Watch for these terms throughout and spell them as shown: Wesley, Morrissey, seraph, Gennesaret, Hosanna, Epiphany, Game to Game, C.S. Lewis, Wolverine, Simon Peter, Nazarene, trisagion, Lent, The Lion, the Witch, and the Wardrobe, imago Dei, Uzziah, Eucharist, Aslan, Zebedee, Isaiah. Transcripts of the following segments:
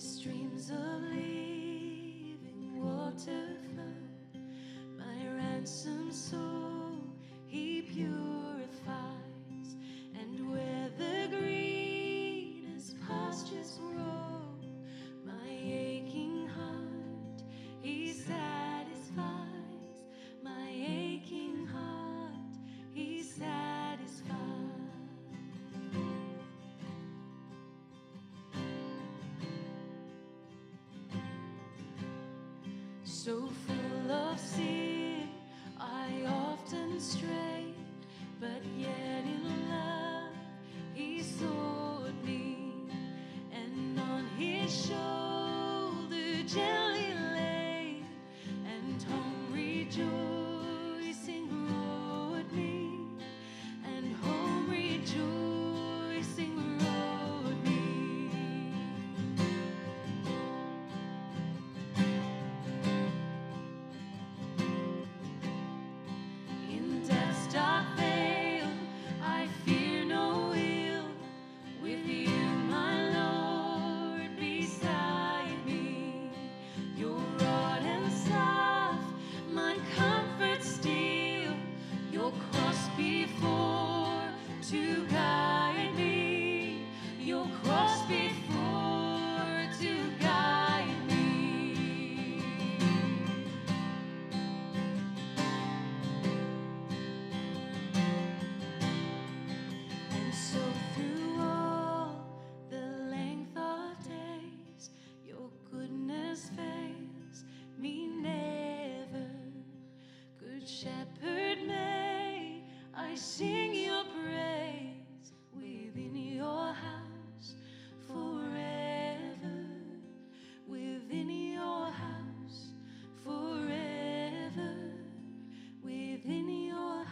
streams of living water flow, my ransom soul he purifies, and where the greenest pastures grow, my aching heart he satisfies, my aching heart he satisfies. So full of sin, I often stray, but yet in love he sought me, and on his shoulder gently lay, and home rejoicing brought me, and home rejoicing brought me. Stop fail, I fear no ill. With you, my Lord, beside me, your rod and staff, my comfort still, your cross before to guide me, your cross before to guide me. So through all the length of days, your goodness fails me never. Good Shepherd, may I sing your praise within your house forever, within your house forever, within your house forever.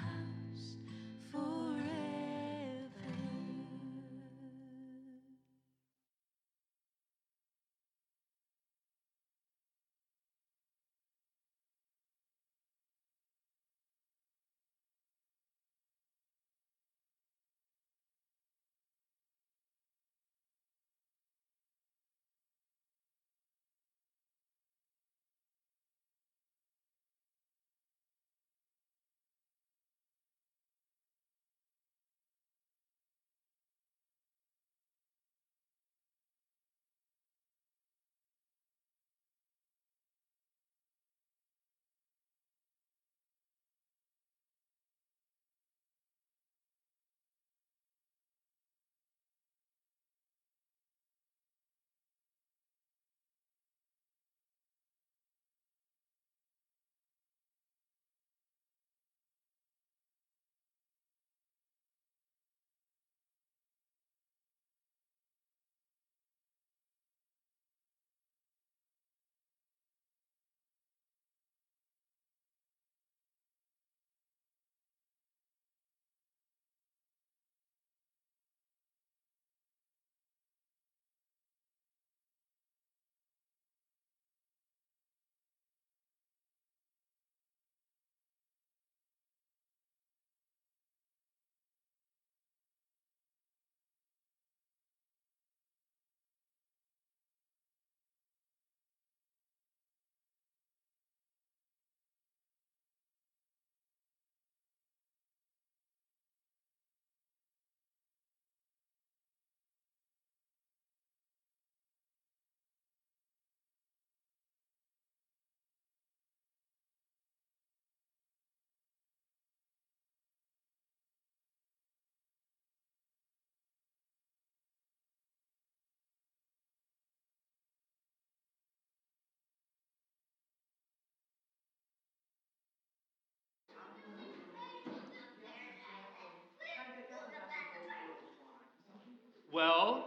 Well,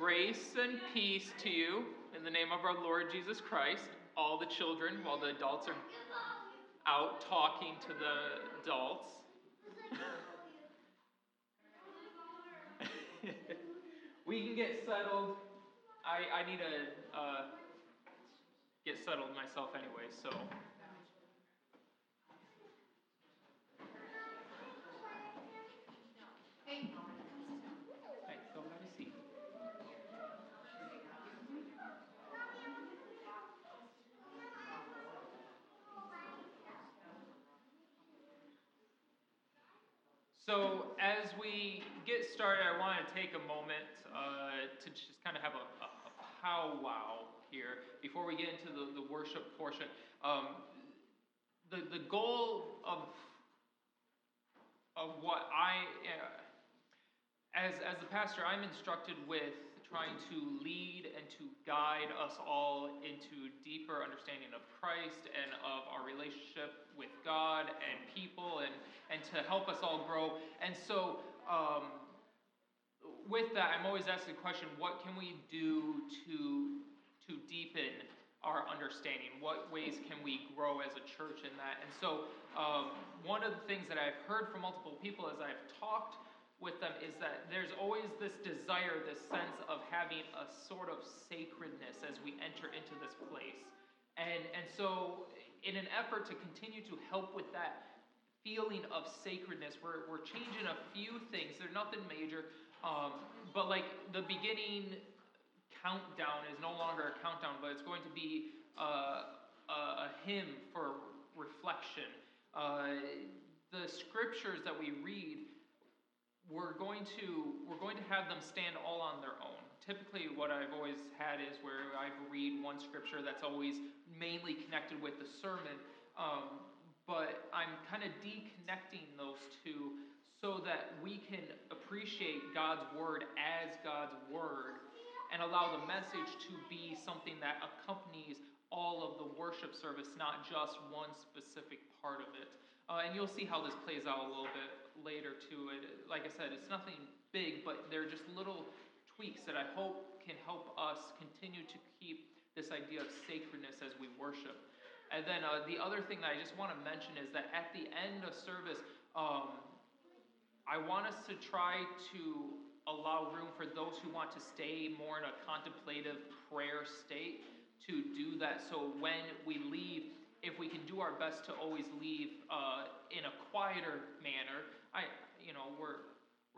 grace and peace to you in the name of our Lord Jesus Christ. All the children, while the adults are out talking to the adults. We can get settled. I need to get settled myself anyway, so... Hey, go have a seat. So as we get started, I want to take a moment to just kind of have a powwow here before we get into the worship portion. The goal of what I, as the pastor, I'm instructed with trying to lead and to guide us all into deeper understanding of Christ and of our relationship with God and people and to help us all grow. And so with that, I'm always asking the question, what can we do to deepen our understanding? What ways can we grow as a church in that? And so one of the things that I've heard from multiple people as I've talked with them is that there's always this desire, this sense of having a sort of sacredness as we enter into this place. And so in an effort to continue to help with that feeling of sacredness, we're changing a few things. They're nothing major, but like the beginning countdown is no longer a countdown, but it's going to be a hymn for reflection. The scriptures that we read, we're going to have them stand all on their own. Typically what I've always had is where I read one scripture that's always mainly connected with the sermon, but I'm kind of deconnecting those two so that we can appreciate God's word as God's word and allow the message to be something that accompanies all of the worship service, not just one specific part of it. And you'll see how this plays out a little bit later too. Like I said, it's nothing big, but they're just little tweaks that I hope can help us continue to keep this idea of sacredness as we worship. And then the other thing that I just want to mention is that at the end of service, I want us to try to allow room for those who want to stay more in a contemplative prayer state to do that. So when we leave, if we can do our best to always leave in a quieter manner.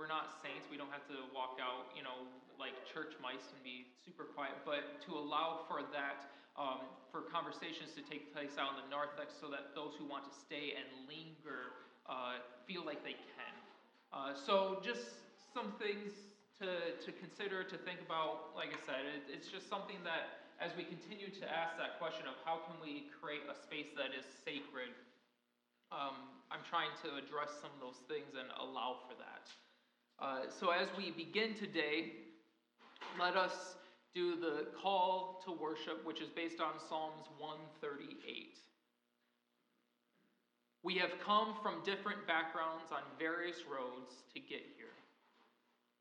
We're not saints. We don't have to walk out, like church mice and be super quiet, but to allow for that, for conversations to take place out in the narthex so that those who want to stay and linger feel like they can. So just some things to consider, to think about. Like I said, it's just something that as we continue to ask that question of how can we create a space that is sacred, I'm trying to address some of those things and allow for that. So as we begin today, let us do the call to worship, which is based on Psalms 138. We have come from different backgrounds on various roads to get here,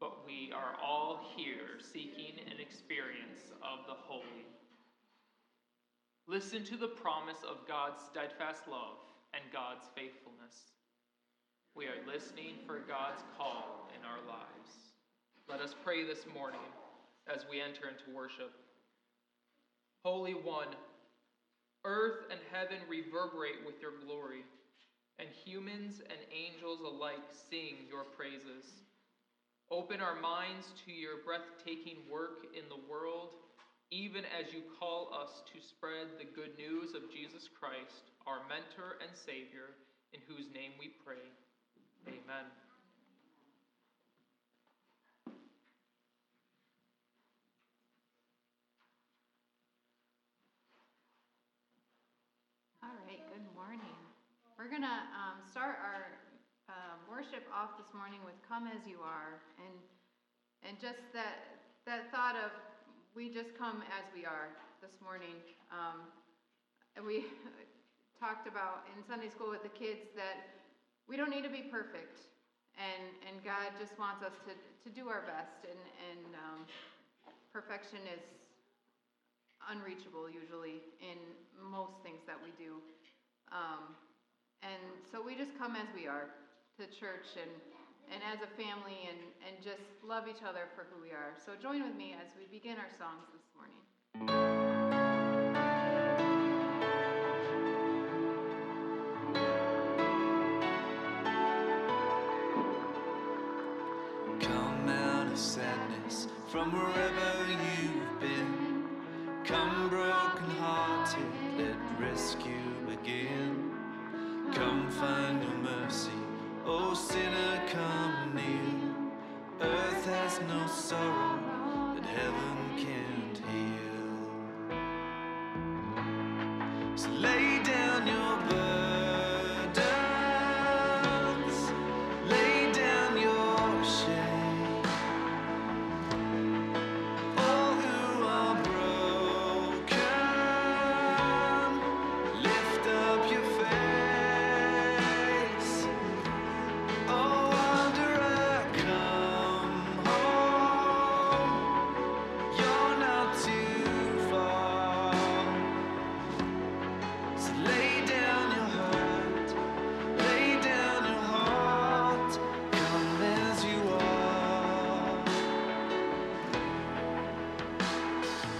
but we are all here seeking an experience of the holy. Listen to the promise of God's steadfast love and God's faithfulness. We are listening for God's call in our lives. Let us pray this morning as we enter into worship. Holy One, earth and heaven reverberate with your glory, and humans and angels alike sing your praises. Open our minds to your breathtaking work in the world, even as you call us to spread the good news of Jesus Christ, our mentor and Savior, in whose name we pray. Amen. All right, good morning. We're going to start our worship off this morning with "Come As You Are," and just that thought of we just come as we are this morning. We talked about in Sunday school with the kids that we don't need to be perfect, and God just wants us to do our best, and perfection is unreachable usually in most things that we do, and so we just come as we are to church and as a family and just love each other for who we are. So join with me as we begin our songs this morning. Come out of sadness from wherever you've been. Come broken-hearted, let rescue begin. Come find your mercy, O sinner, come near. Earth has no sorrow that heaven can't heal. So lay down your burdens, lay down your shame. All who are broken, lift up your face. Oh, wanderer, come home. You're not too far. So lay down your hurt, lay down your heart, come as you are.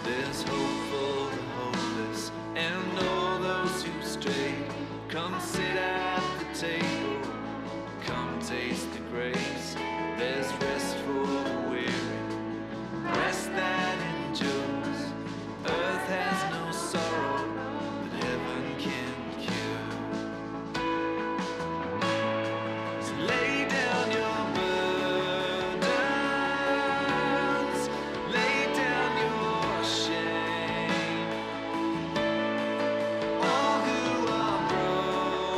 There's hope for the homeless and all those who've strayed. Come sit at the table, come taste the grace. There's rest for the weary, rest that endures. Earth has no sorrow that heaven can't cure. So lay down your burdens, lay down your shame. All who are broken,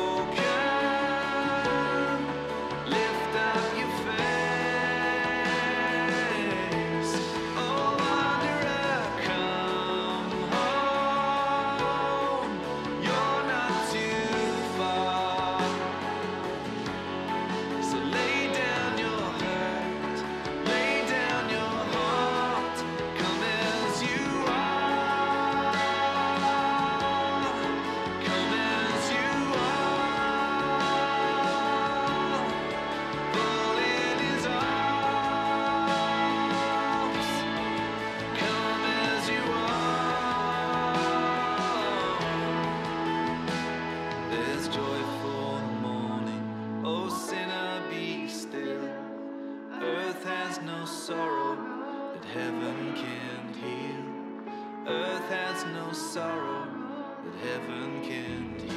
lift up your face. Oh, wanderer, come home. You're not too far. So lay down your hurt, lay down your heart, come as you are. Come as you are, fall in his arms. Come as you are. There's joy for the morning, O sinner, be still. Earth has no sorrow that heaven can't heal. Earth has no sorrow that heaven can't heal.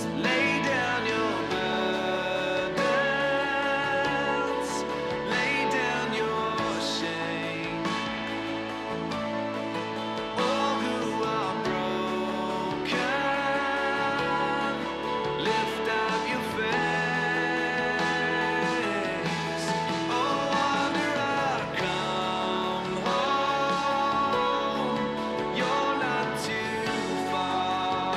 So lay down your burdens, lay down your shame. All who are broken, lift up your face. Oh, wanderer, come home. You're not too far.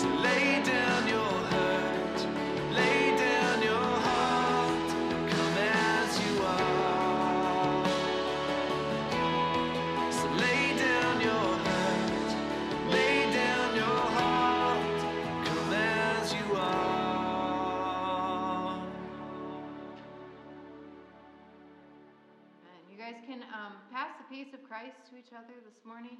So lay down your hurt, lay down your heart, come as you are. So lay down your hurt, lay down your heart, come as you are. And you guys can pass the peace of Christ to each other this morning.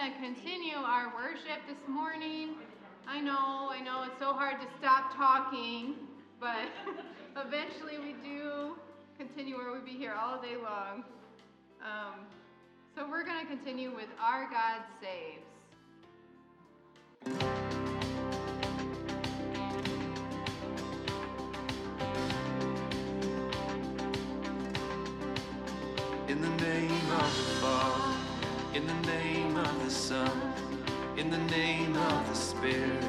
going to continue our worship this morning. I know, it's so hard to stop talking, but eventually we do continue where we'll be here all day long. So we're going to continue with Our God Saves. In the name of the Father, in the name of the Son, in the name of the Spirit,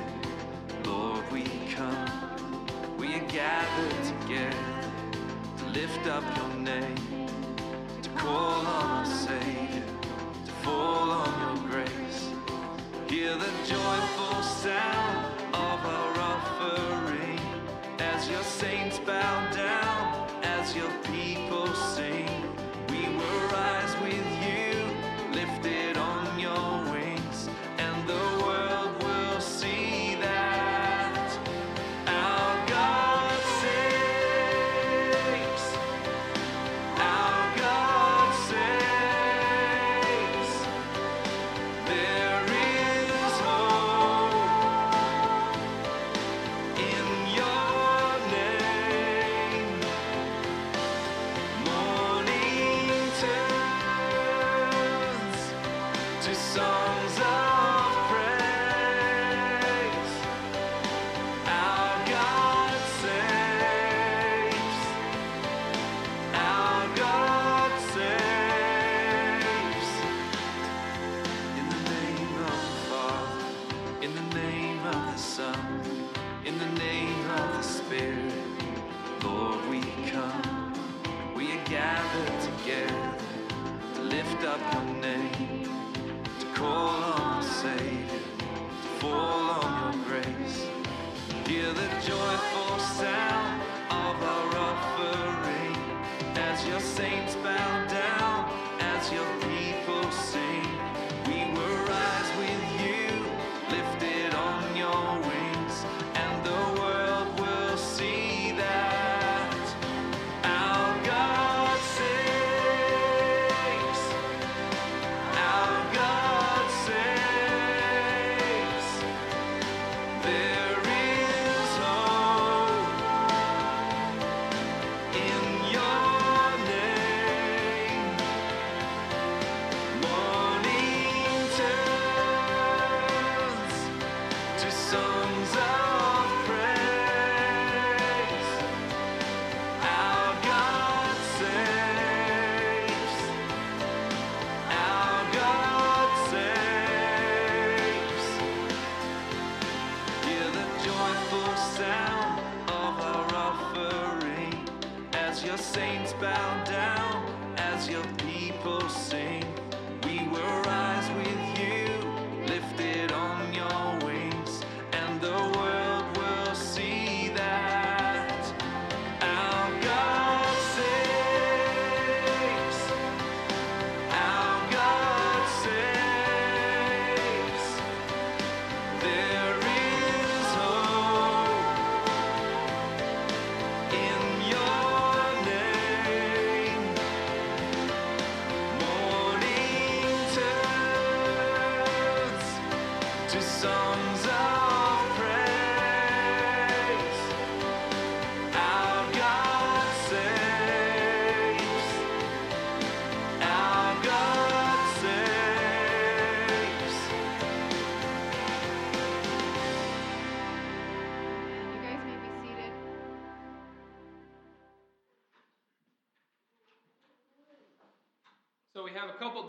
Lord, we come. We are gathered together to lift up your name, to call on our Savior, to fall on your grace. Hear the joyful sound of our offering as your saints bow down, as your people sing.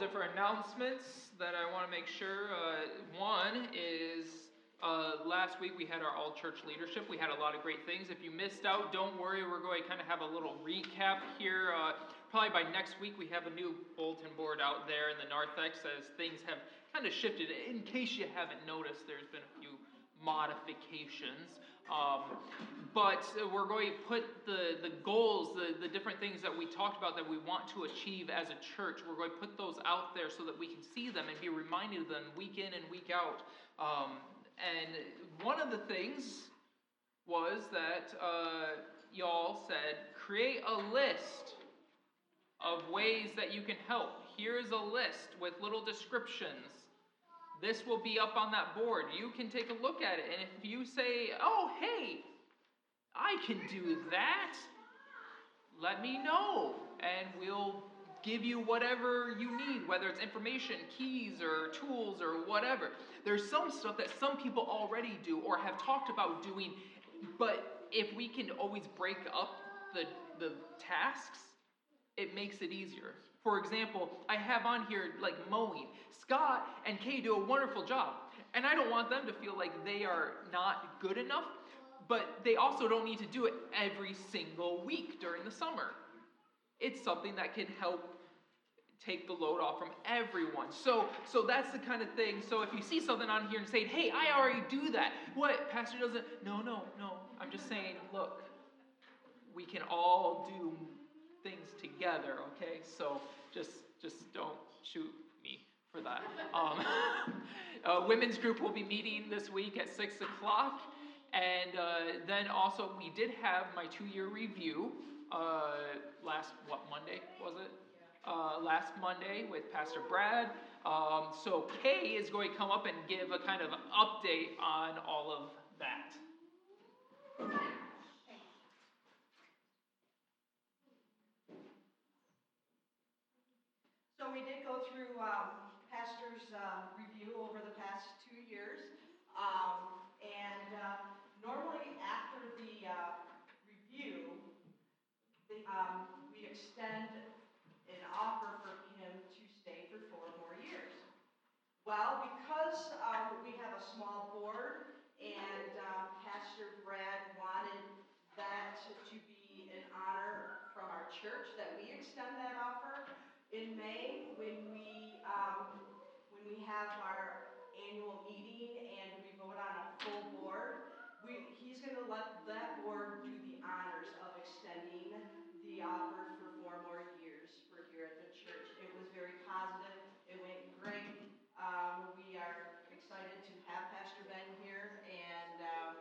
Different announcements that I want to make sure. One is last week we had our all church leadership. We had a lot of great things. If you missed out, don't worry. We're going to kind of have a little recap here. Probably by next week we have a new bulletin board out there in the narthex as things have kind of shifted. In case you haven't noticed, there's been a few modifications. But we're going to put the goals, the different things that we talked about that we want to achieve as a church, we're going to put those out there so that we can see them and be reminded of them week in and week out. And one of the things was that y'all said, create a list of ways that you can help. Here's a list with little descriptions. This will be up on that board. You can take a look at it. And if you say, oh, hey, I can do that, let me know. And we'll give you whatever you need, whether it's information, keys, or tools, or whatever. There's some stuff that some people already do or have talked about doing, but if we can always break up the tasks, it makes it easier. For example, I have on here like mowing. Scott and Kay do a wonderful job, and I don't want them to feel like they are not good enough, but they also don't need to do it every single week during the summer. It's something that can help take the load off from everyone. So that's the kind of thing. So if you see something on here and say, hey, I already do that. What, Pastor doesn't? No. I'm just saying, look, we can all do things together, okay? So just don't shoot me for that. A women's group will be meeting this week at 6 o'clock. And then also we did have my 2-year review last Monday with Pastor Brad. So Kay is going to come up and give a kind of update on all of that. So we did go through Pastor's review over the past 2 years. Normally after the review, we extend an offer for him to stay for 4 more years. Well, because we have a small board and Pastor Brad wanted that to be an honor from our church, that we extend that offer in May when we have our annual meeting and we vote on a full board. He's going to let that board do the honors of extending the offer for 4 more years for here at the church. It was very positive. It went great. We are excited to have Pastor Ben here, and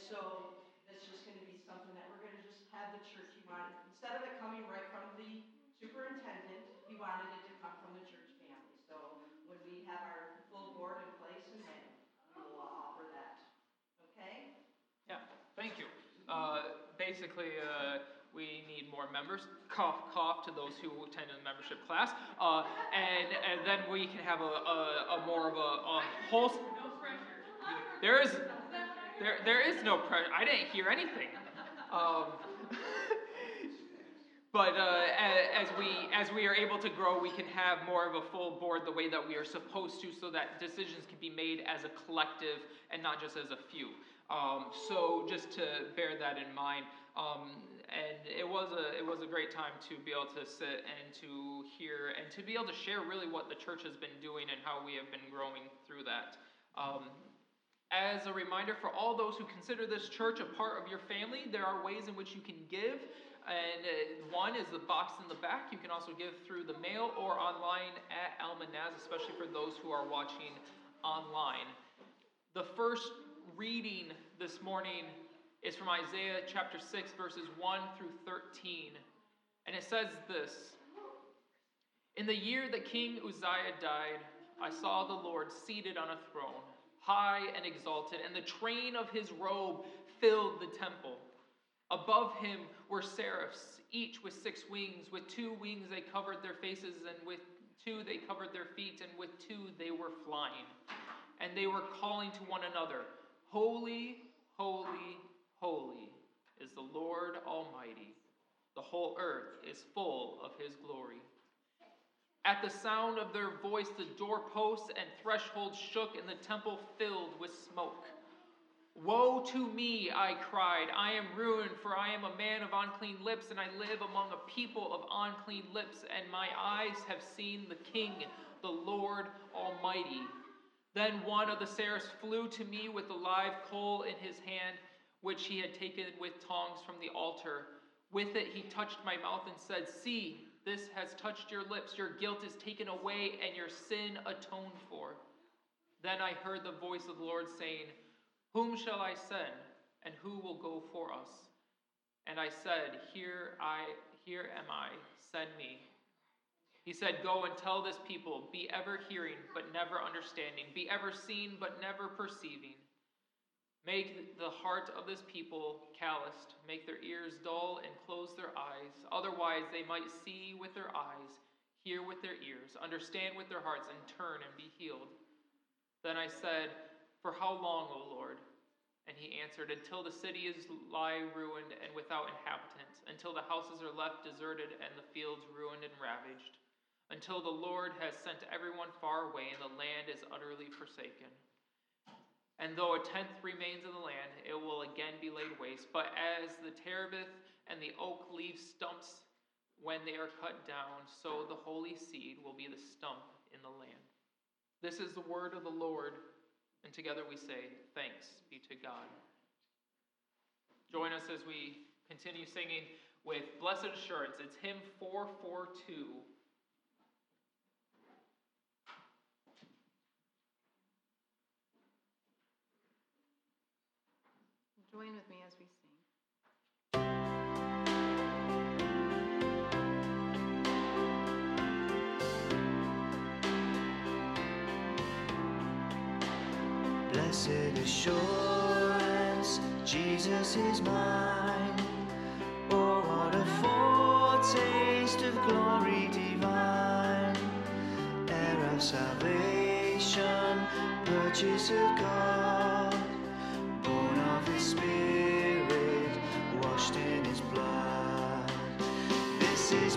so it's just going to be something that we're going to just have the church. He wanted, instead of it coming right from the superintendent, he wanted it to come from the church family. So when we have our full board in place in May, we'll offer that. Okay. Yeah, thank you. Basically, we need more members. Cough, cough to those who attend the membership class, and then we can have a more of a whole. No pressure. There is no pressure. I didn't hear anything. But as we are able to grow, we can have more of a full board the way that we are supposed to, so that decisions can be made as a collective and not just as a few. So just to bear that in mind. And it was a great time to be able to sit and to hear and to be able to share really what the church has been doing and how we have been growing through that. As a reminder for all those who consider this church a part of your family, there are ways in which you can give. And one is the box in the back. You can also give through the mail or online at Almanaz, especially for those who are watching online. The first reading this morning is from Isaiah chapter 6, verses 1 through 13. And it says this: In the year that King Uzziah died, I saw the Lord seated on a throne, high and exalted, and the train of his robe filled the temple. Above him were seraphs, each with 6 wings. With 2 wings they covered their faces, and with 2 they covered their feet, and with 2 they were flying. And they were calling to one another, Holy, holy, holy is the Lord Almighty. The whole earth is full of his glory. At the sound of their voice, the doorposts and thresholds shook, and the temple filled with smoke. Woe to me, I cried. I am ruined, for I am a man of unclean lips, and I live among a people of unclean lips, and my eyes have seen the King, the Lord Almighty. Then one of the seraphs flew to me with a live coal in his hand, which he had taken with tongs from the altar. With it he touched my mouth and said, See, this has touched your lips. Your guilt is taken away, and your sin atoned for. Then I heard the voice of the Lord saying, Whom shall I send, and who will go for us? And I said, Here am I, send me. He said, "Go and tell this people, be ever hearing but never understanding, be ever seeing but never perceiving. Make the heart of this people calloused, make their ears dull and close their eyes. Otherwise they might see with their eyes, hear with their ears, understand with their hearts, and turn and be healed." Then I said, "For how long, O Lord?" And he answered, "Until the cities lie ruined and without inhabitants, until the houses are left deserted and the fields ruined and ravaged, until the Lord has sent everyone far away and the land is utterly forsaken. And though a tenth remains in the land, it will again be laid waste. But as the terebinth and the oak leave stumps when they are cut down, so the holy seed will be the stump in the land." This is the word of the Lord. And together we say, thanks be to God. Join us as we continue singing with Blessed Assurance. It's hymn 442. Join with me as we sing. Blessed assurance, Jesus is mine. Oh, what a foretaste of glory divine! Heir of salvation, purchase of God, born of His Spirit, washed in His blood. This is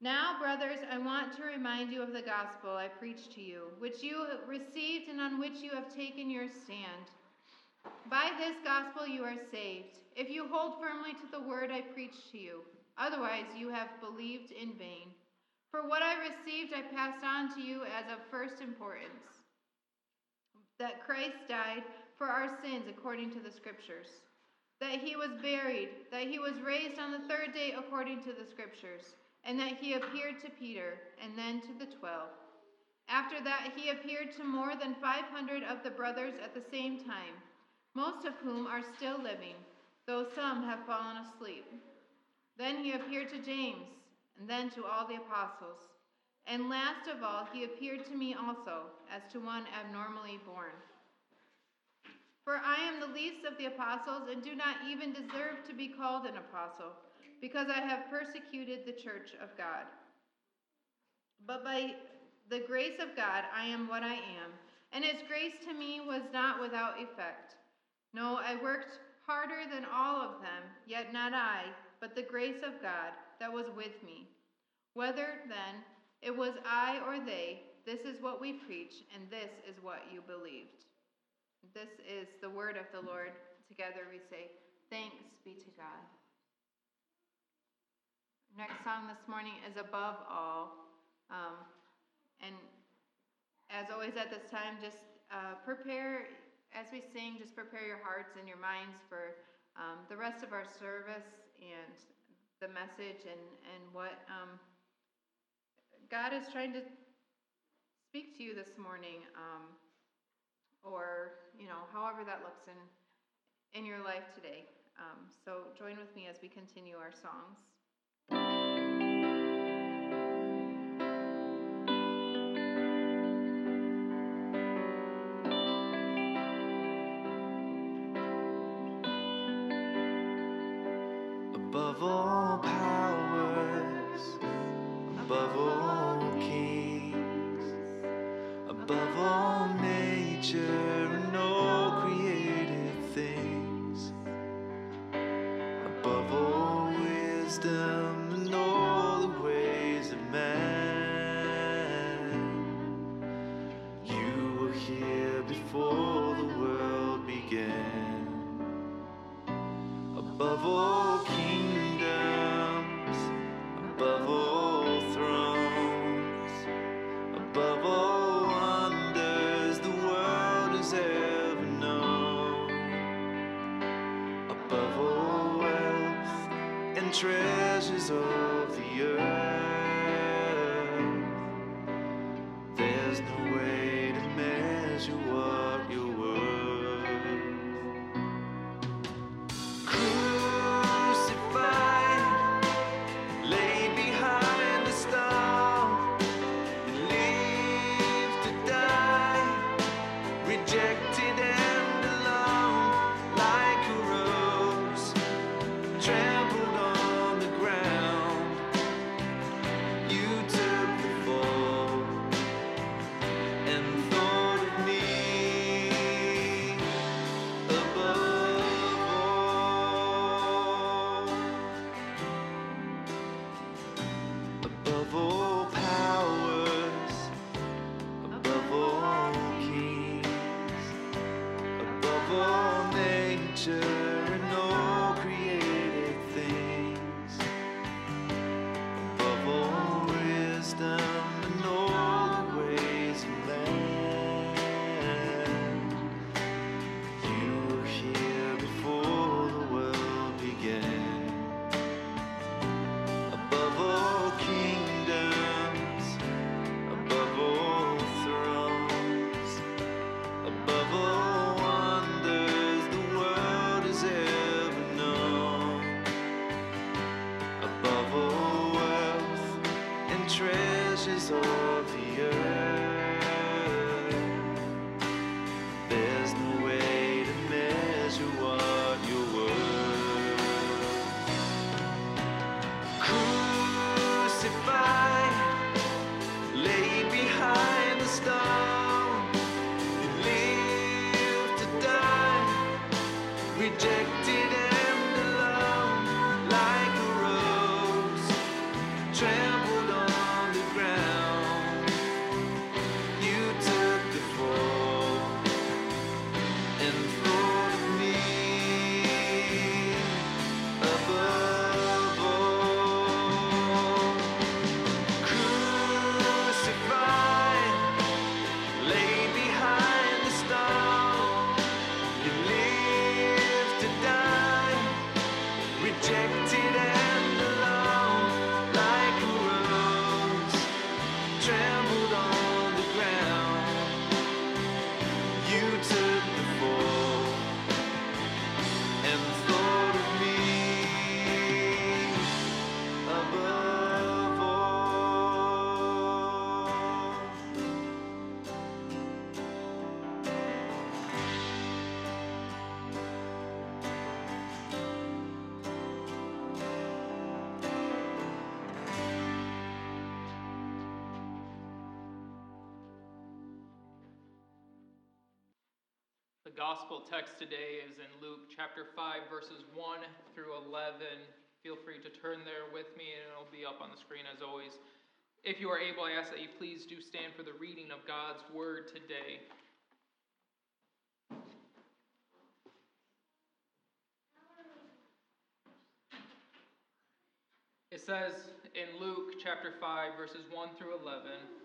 "Now, brothers, I want to remind you of the gospel I preached to you, which you received and on which you have taken your stand. By this gospel you are saved, if you hold firmly to the word I preached to you. Otherwise you have believed in vain. For what I received I passed on to you as of first importance, that Christ died for our sins according to the Scriptures, that he was buried, that he was raised on the third day according to the Scriptures, and that he appeared to Peter and then to the 12. After that, he appeared to more than 500 of the brothers at the same time, most of whom are still living, though some have fallen asleep. Then he appeared to James, and then to all the apostles. And last of all, he appeared to me also, as to one abnormally born. For I am the least of the apostles, and do not even deserve to be called an apostle, because I have persecuted the church of God. But by the grace of God, I am what I am, and his grace to me was not without effect. No, I worked harder than all of them, yet not I, but the grace of God that was with me. Whether, then, it was I or they, this is what we preach, and this is what you believed. This is the word of the Lord. Together we say, thanks be to God. Next song this morning is Above All. And as always at this time, just prepare, as we sing, just prepare your hearts and your minds for the rest of our service and the message and what God is trying to speak to you this morning, or, you know, however that looks in your life today. So join with me as we continue our songs. Above all powers, above all kings, above all nature and all created things, above all wisdom and all the ways of man, you were here before the world began. Above all above all thrones, above all wonders the world has ever known, above all wealth and treasures of the earth, there's no way to measure what you're worth. Crucified, rejected and alone, like a rose trampled on the ground, you took the fall and thought of me above all. Above all powers, above all kings, above all nature and all created things, above all wisdom and all the ways of man, you were here before the world began. Above all kingdoms, above all thrones, above all ever known, above all wealth and treasures of the earth, there's no way to measure what you're worth. Crucified, laid behind the stars, rejected and alone, like a rose trampled on the ground, you took the fall and thought of me above all. Crucified, gospel text today is in Luke chapter 5, verses 1 through 11. Feel free to turn there with me, and it'll be up on the screen as always. If you are able, I ask that you please do stand for the reading of God's word today. It says in Luke chapter 5, verses 1 through 11,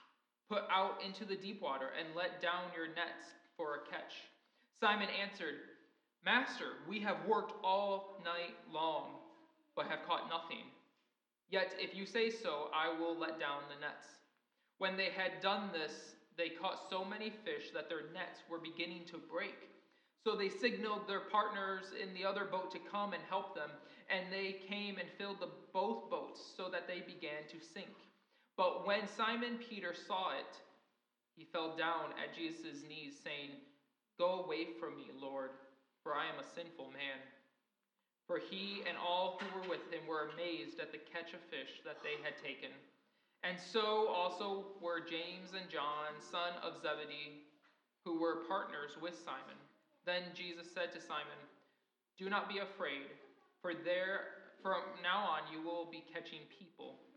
'Put out into the deep water and let down your nets for a catch.' Simon answered, 'Master, we have worked all night long, but have caught nothing. Yet if you say so, I will let down the nets.' When they had done this, they caught so many fish that their nets were beginning to break. So they signaled their partners in the other boat to come and help them, and they came and filled both boats so that they began to sink. But when Simon Peter saw it, he fell down at Jesus' knees, saying, 'Go away from me, Lord, for I am a sinful man.' For he and all who were with him were amazed at the catch of fish that they had taken. And so also were James and John, son of Zebedee, who were partners with Simon. Then Jesus said to Simon, 'Do not be afraid, from now on you will be catching people.'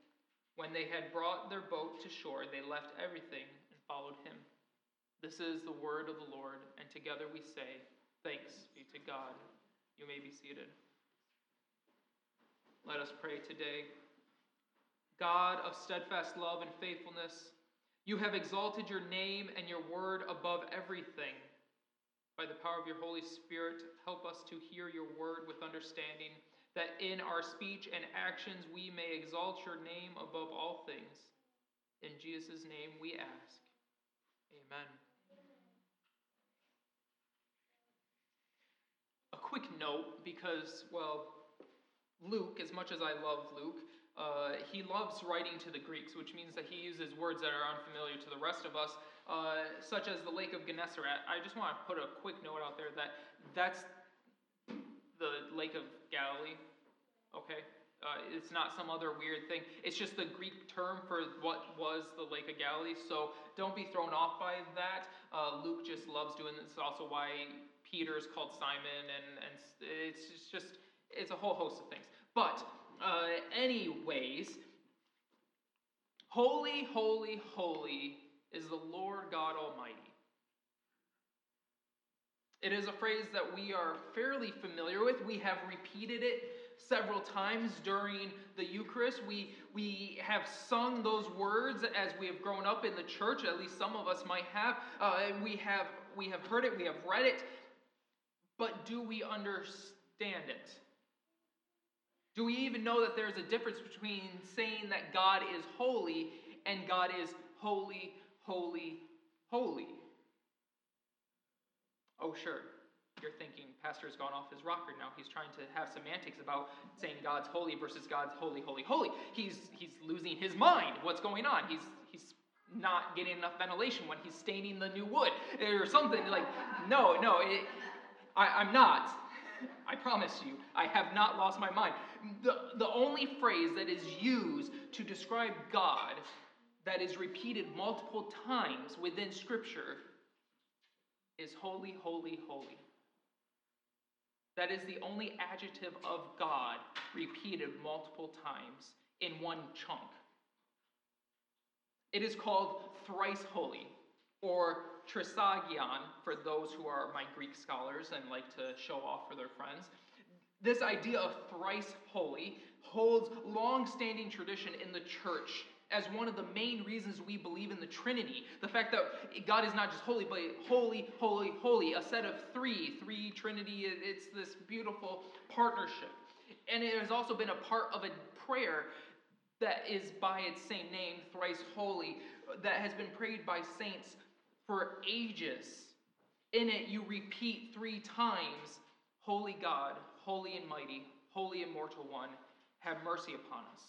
When they had brought their boat to shore, they left everything and followed him." This is the word of the Lord, and together we say, thanks be to God. You may be seated. Let us pray today. God of steadfast love and faithfulness, you have exalted your name and your word above everything. By the power of your Holy Spirit, help us to hear your word with understanding, that in our speech and actions we may exalt your name above all things. In Jesus' name we ask. Amen. A quick note, because, well, Luke, as much as I love Luke, he loves writing to the Greeks, which means that he uses words that are unfamiliar to the rest of us, such as the Lake of Gennesaret. I just want to put a quick note out there that that's the Lake of Galilee, okay? It's not some other weird thing. It's just the Greek term for what was the Lake of Galilee, so don't be thrown off by that. Luke just loves doing this. It's also why Peter's called Simon, and it's just... it's a whole host of things. But anyways, holy, holy, holy is the Lord God Almighty. It is a phrase that we are fairly familiar with. We have repeated it several times during the Eucharist. We have sung those words as we have grown up in the church. At least some of us might have. We have heard it. We have read it. But do we understand it? Do we even know that there's a difference between saying that God is holy and God is holy, holy, holy? Oh, sure. You're thinking, Pastor's gone off his rocker now. He's trying to have semantics about saying God's holy versus God's holy, holy, holy. He's losing his mind. What's going on? He's not getting enough ventilation when he's staining the new wood or something. Like, no, I'm not. I promise you, I have not lost my mind. The only phrase that is used to describe God that is repeated multiple times within Scripture is holy, holy, holy. That is the only adjective of God repeated multiple times in one chunk. It is called thrice holy, or trisagion, for those who are my Greek scholars and like to show off for their friends. This idea of thrice holy holds long-standing tradition in the church as one of the main reasons we believe in the Trinity. The fact that God is not just holy, but holy, holy, holy, a set of three Trinity. It's this beautiful partnership. And it has also been a part of a prayer that is by its same name, thrice holy, that has been prayed by saints for ages. In it, you repeat 3 times, Holy God, holy and mighty, holy immortal one, have mercy upon us.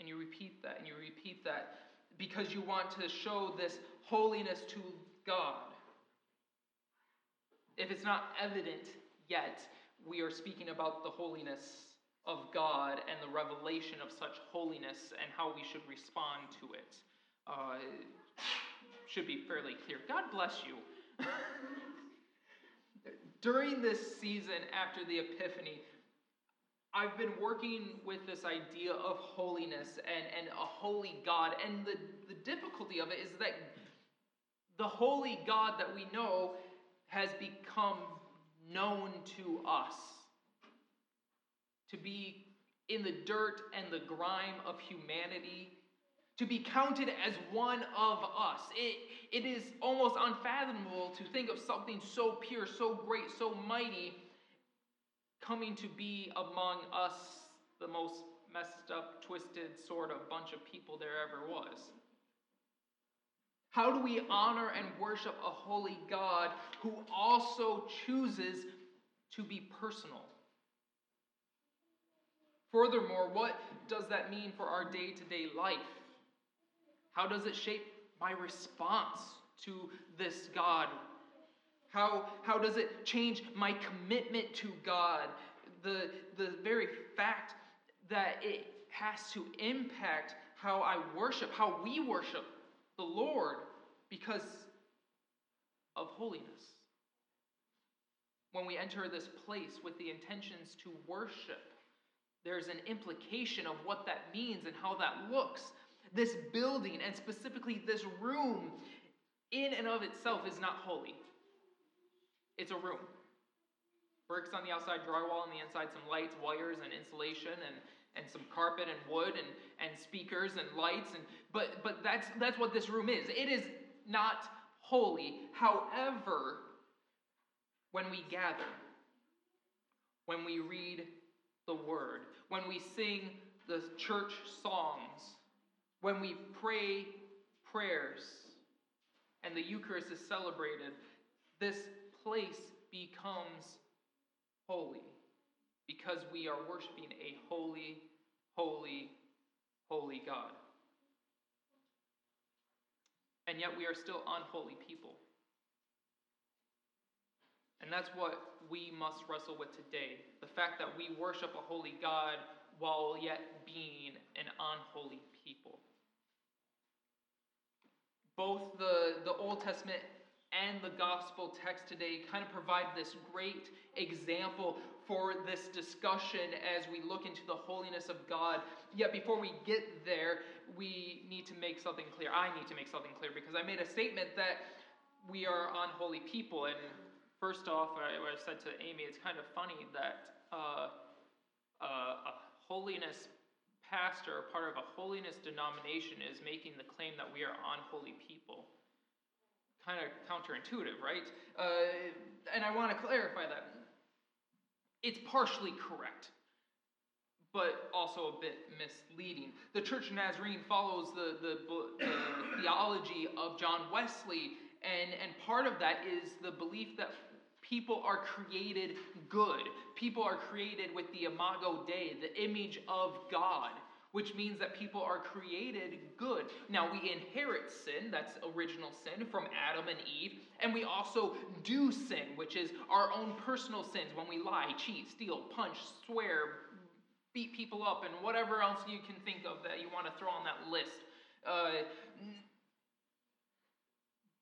And you repeat that, and you repeat that, because you want to show this holiness to God. If it's not evident yet, we are speaking about the holiness of God and the revelation of such holiness and how we should respond to it. Should be fairly clear. God bless you. During this season after the Epiphany, I've been working with this idea of holiness and a holy God. And the difficulty of it is that the holy God that we know has become known to us. To be in the dirt and the grime of humanity, to be counted as one of us. It is almost unfathomable to think of something so pure, so great, so mighty, coming to be among us, the most messed up, twisted sort of bunch of people there ever was. How do we honor and worship a holy God who also chooses to be personal? Furthermore, what does that mean for our day-to-day life? How does it shape my response to this God? How does it change my commitment to God? The very fact that it has to impact how I worship, how we worship the Lord because of holiness. When we enter this place with the intentions to worship, there's an implication of what that means and how that looks. This building, and specifically this room, in and of itself is not holy. It's a room. Bricks on the outside, drywall on the inside, some lights, wires, and insulation, and some carpet and wood and speakers and lights. But that's what this room is. It is not holy. However, when we gather, when we read the word, when we sing the church songs, when we pray prayers and the Eucharist is celebrated, this place becomes holy because we are worshiping a holy, holy, holy God. And yet we are still unholy people. And that's what we must wrestle with today. The fact that we worship a holy God while yet being an unholy people. Both the Old Testament and the Gospel text today kind of provide this great example for this discussion as we look into the holiness of God. Yet before we get there, we need to make something clear. I need to make something clear because I made a statement that we are unholy people. And first off, I said to Amy, it's kind of funny that a holiness pastor, part of a holiness denomination, is making the claim that we are unholy people. Kind of counterintuitive, right? And I want to clarify that. It's partially correct, but also a bit misleading. The Church of Nazarene follows the theology of John Wesley, and part of that is the belief that people are created good. People are created with the imago Dei, the image of God, which means that people are created good. Now, we inherit sin, that's original sin, from Adam and Eve, and we also do sin, which is our own personal sins when we lie, cheat, steal, punch, swear, beat people up, and whatever else you can think of that you want to throw on that list.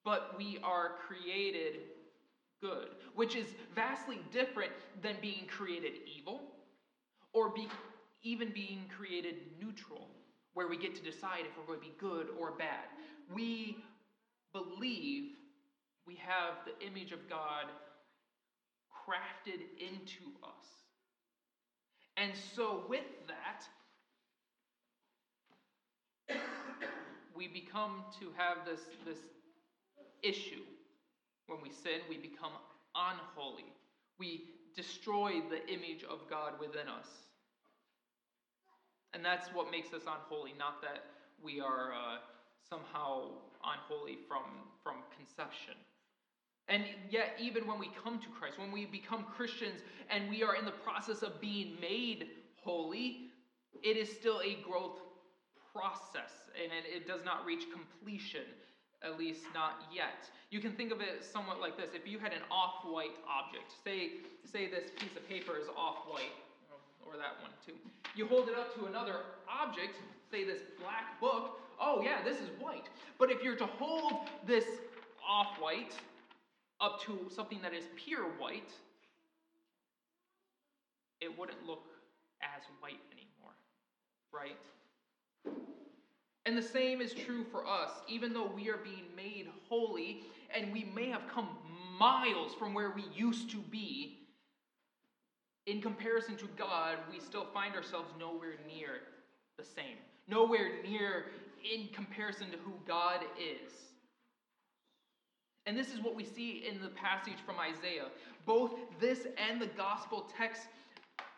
But we are created good, which is vastly different than being created evil or even being created neutral, where we get to decide if we're going to be good or bad. We believe we have the image of God crafted into us. And so with that, we become to have this issue. When we sin, we become unholy. We destroy the image of God within us. And that's what makes us unholy, not that we are somehow unholy from conception. And yet, even when we come to Christ, when we become Christians and we are in the process of being made holy, it is still a growth process, and it does not reach completion, at least not yet. You can think of it somewhat like this. If you had an off-white object, say this piece of paper is off-white, or that one too. You hold it up to another object, say this black book, oh yeah, this is white. But if you're to hold this off-white up to something that is pure white, it wouldn't look as white anymore, right? And the same is true for us. Even though we are being made holy, and we may have come miles from where we used to be, in comparison to God, we still find ourselves nowhere near the same. Nowhere near in comparison to who God is. And this is what we see in the passage from Isaiah. Both this and the gospel text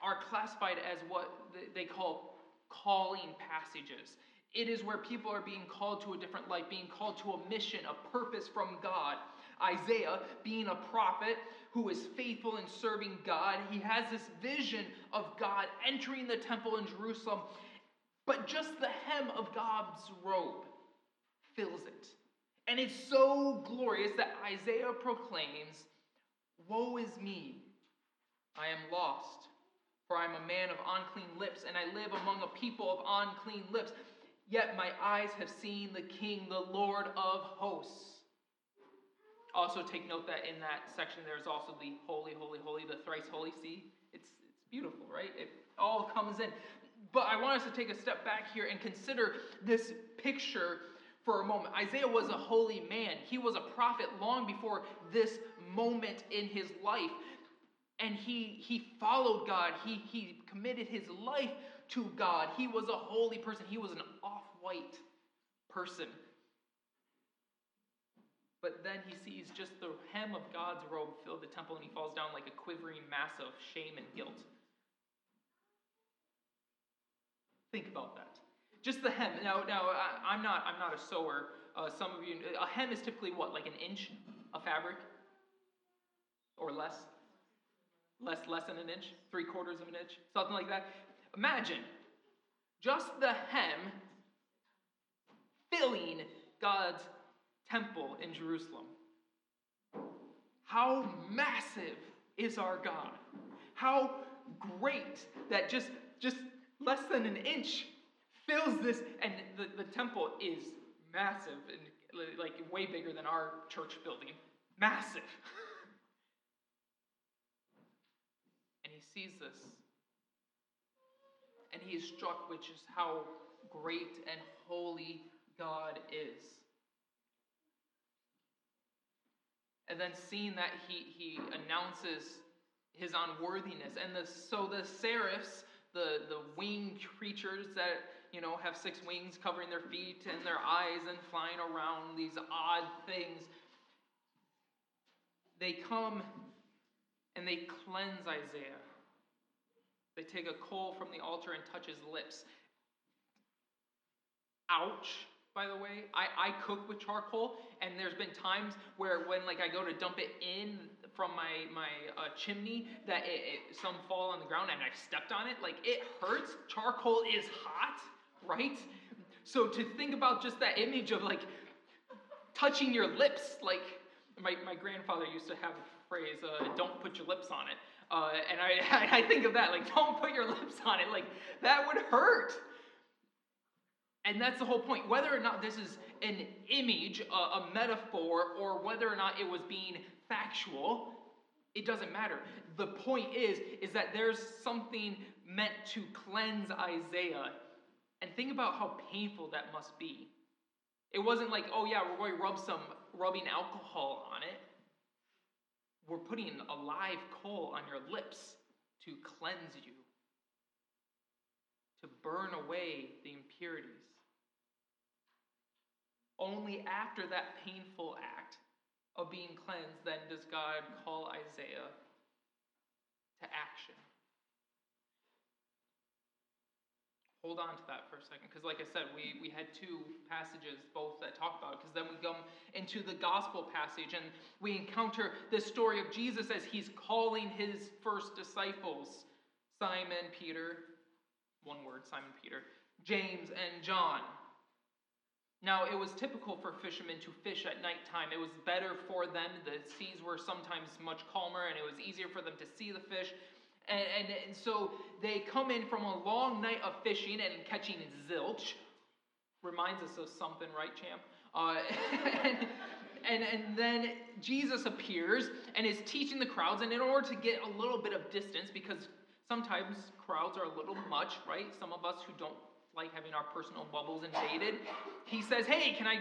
are classified as what they call calling passages. It is where people are being called to a different life, being called to a mission, a purpose from God. Isaiah, being a prophet who is faithful in serving God, he has this vision of God entering the temple in Jerusalem, but just the hem of God's robe fills it. And it's so glorious that Isaiah proclaims, "Woe is me, I am lost, for I am a man of unclean lips, and I live among a people of unclean lips. Yet my eyes have seen the King, the Lord of hosts." Also take note that in that section there's also the holy, holy, holy, the thrice holy. See, it's beautiful, right? It all comes in. But I want us to take a step back here and consider this picture for a moment. Isaiah was a holy man. He was a prophet long before this moment in his life. And he followed God. He committed his life to God. He was a holy person. He was an off-white person. But then he sees just the hem of God's robe fill the temple, and he falls down like a quivering mass of shame and guilt. Think about that. Just the hem. Now I'm not a sewer. Some of you, a hem is typically what, like an inch of fabric or less. Less than an inch, 3/4 of an inch, something like that. Imagine just the hem filling God's temple in Jerusalem. How massive is our God? How great that just less than an inch fills this, and the temple is massive, and like way bigger than our church building. Massive. He sees this, and he is struck with just how great and holy God is. And then seeing that, he announces his unworthiness. And so the seraphs, the winged creatures that, have 6 wings covering their feet and their eyes and flying around, these odd things, they come and they cleanse Isaiah. They take a coal from the altar and touch his lips. Ouch, by the way. I cook with charcoal, and there's been times where when I go to dump it in from my chimney, that some fall on the ground and I've stepped on it. It hurts. Charcoal is hot, right? So to think about just that image of touching your lips, My grandfather used to have a phrase, "Don't put your lips on it," and I think of that, "Don't put your lips on it," that would hurt. And that's the whole point. Whether or not this is an image, a metaphor, or whether or not it was being factual, it doesn't matter. The point is that there's something meant to cleanse Isaiah, and think about how painful that must be. It wasn't oh yeah, we're going to rub some rubbing alcohol on it. We're putting a live coal on your lips to cleanse you, to burn away the impurities. Only after that painful act of being cleansed, then does God call Isaiah to action. hold on to that for a second, because like I said, we had two passages both that talk about it, because then we come into the gospel passage and we encounter this story of Jesus as he's calling his first disciples, Simon, Peter, one word, Simon, Peter, James, and John. Now, it was typical for fishermen to fish at nighttime. It was better for them. The seas were sometimes much calmer, and it was easier for them to see the fish. And so they come in from a long night of fishing and catching zilch. Reminds us of something, right, champ? And then Jesus appears and is teaching the crowds. And in order to get a little bit of distance, because sometimes crowds are a little much, right? Some of us who don't like having our personal bubbles invaded, he says, hey, can I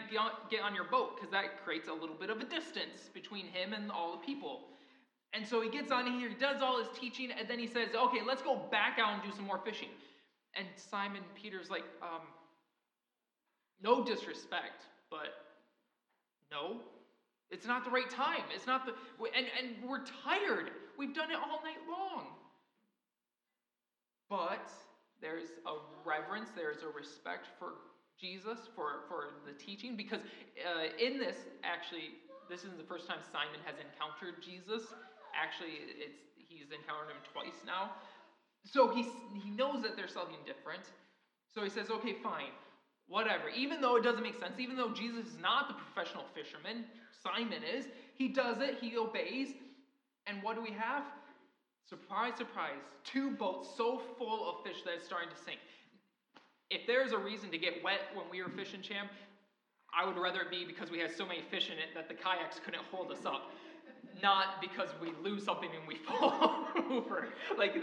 get on your boat? Because that creates a little bit of a distance between him and all the people. And so he gets on here, he does all his teaching, and then he says, okay, let's go back out and do some more fishing. And Simon Peter's like, no disrespect, but no, it's not the right time. It's not the, and we're tired. We've done it all night long. But there's a reverence, there's a respect for Jesus, for the teaching, because in this, actually, this isn't the first time Simon has encountered Jesus. Actually, he's encountered him twice now. So he knows that there's something different. So he says, okay, fine, whatever. Even though it doesn't make sense, even though Jesus is not the professional fisherman, Simon is, he does it, he obeys, and what do we have? Surprise, surprise, two boats so full of fish that it's starting to sink. If there's a reason to get wet when we were fishing, champ, I would rather it be because we had so many fish in it that the kayaks couldn't hold us up, not because we lose something and we fall over. Like,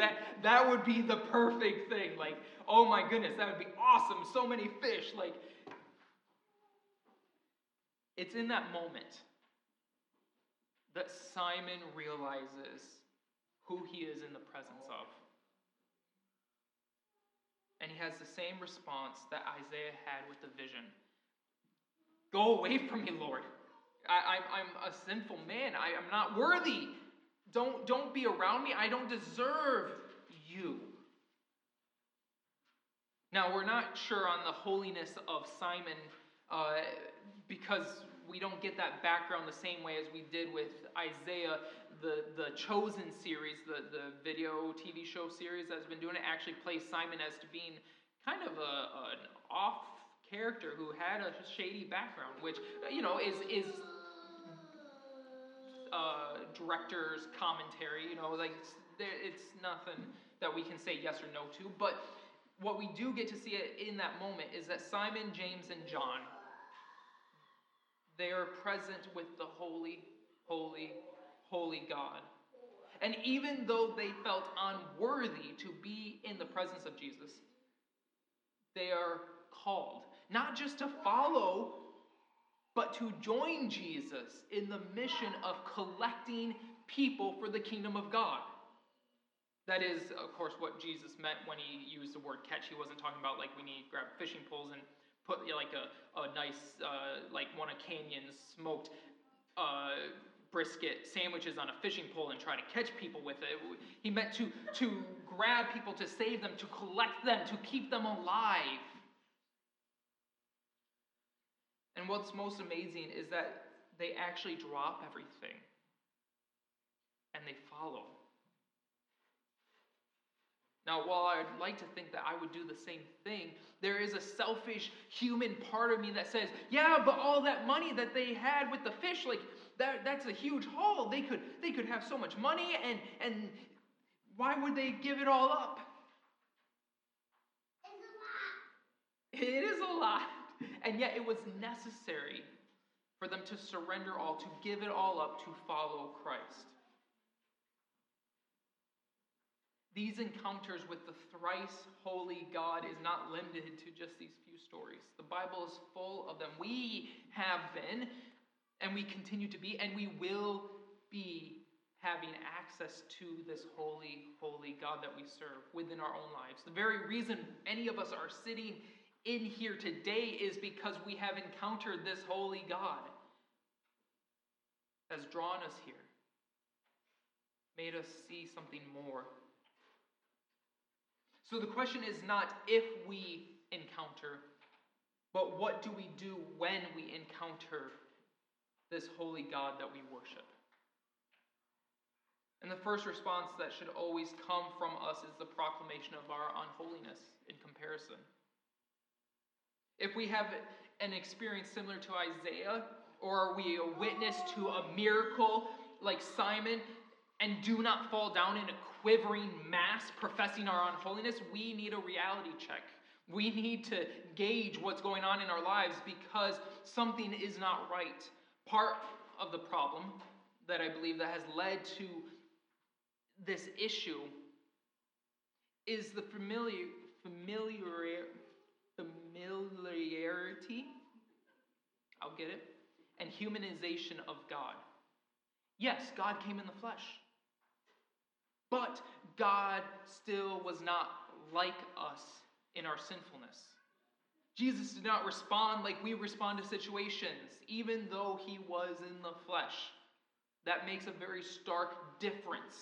that would be the perfect thing. Like, oh my goodness, that would be awesome, so many fish. Like, it's in that moment that Simon realizes who he is in the presence of. And he has the same response that Isaiah had with the vision. Go away from me, Lord. I'm a sinful man. I am not worthy. Don't be around me. I don't deserve you. Now, we're not sure on the holiness of Simon because we don't get that background the same way as we did with Isaiah, the Chosen series, the video TV show series that's been doing it, actually plays Simon as to being kind of an off character who had a shady background, which, you know, is director's commentary, you know, like, it's nothing that we can say yes or no to, but what we do get to see in that moment is that Simon, James, and John, they are present with the holy, holy, holy God. And even though they felt unworthy to be in the presence of Jesus, they are called not just to follow, but to join Jesus in the mission of collecting people for the kingdom of God. That is, of course, what Jesus meant when he used the word catch. He wasn't talking about, like, we need to grab fishing poles and put, like, a nice, like, one of Canyon's smoked brisket sandwiches on a fishing pole and try to catch people with it. He meant to grab people, to save them, to collect them, to keep them alive. And what's most amazing is that they actually drop everything and they follow. Now, while I'd like to think that I would do the same thing, there is a selfish human part of me that says, yeah, but all that money that they had with the fish, like, that's a huge haul. They could have so much money, and why would they give it all up? It's a lot. It is a lot. And yet it was necessary for them to surrender all, to give it all up, to follow Christ. These encounters with the thrice holy God is not limited to just these few stories. The Bible is full of them. We have been, and we continue to be, and we will be having access to this holy, holy God that we serve within our own lives. The very reason any of us are sitting in here today is because we have encountered this holy God that's drawn us here, made us see something more. So the question is not if we encounter, but what do we do when we encounter this holy God that we worship? And the first response that should always come from us is the proclamation of our unholiness in comparison. If we have an experience similar to Isaiah, or are we a witness to a miracle like Simon, and do not fall down in a quivering mass professing our unholiness, we need a reality check. We need to gauge what's going on in our lives because something is not right. Part of the problem that I believe that has led to this issue is the familiarity, I'll get it, and humanization of God. Yes, God came in the flesh, but God still was not like us in our sinfulness. Jesus did not respond like we respond to situations, even though he was in the flesh. That makes a very stark difference.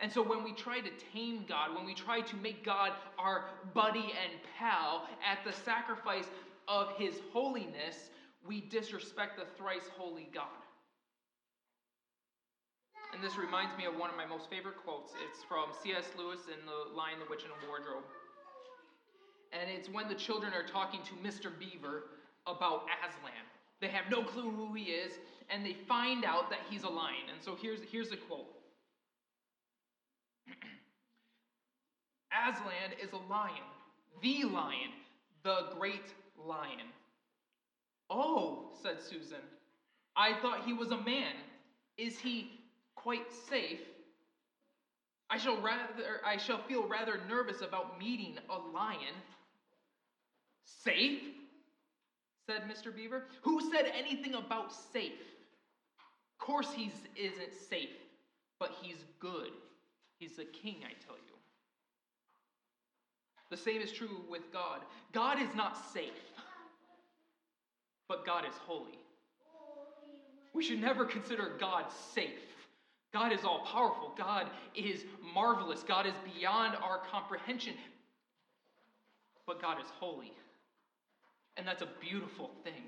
And so when we try to tame God, when we try to make God our buddy and pal at the sacrifice of his holiness, we disrespect the thrice holy God. And this reminds me of one of my most favorite quotes. It's from C.S. Lewis in The Lion, the Witch, and the Wardrobe. And it's when the children are talking to Mr. Beaver about Aslan. They have no clue who he is, and they find out that he's a lion. And so here's a quote. Aslan is a lion, the great lion. Oh, said Susan, I thought he was a man. Is he quite safe? I shall feel rather nervous about meeting a lion. Safe? Said Mr. Beaver. Who said anything about safe? Of course he isn't safe, but he's good. He's the king, I tell you. The same is true with God. God is not safe, but God is holy. We should never consider God safe. God is all-powerful. God is marvelous. God is beyond our comprehension, but God is holy. And that's a beautiful thing.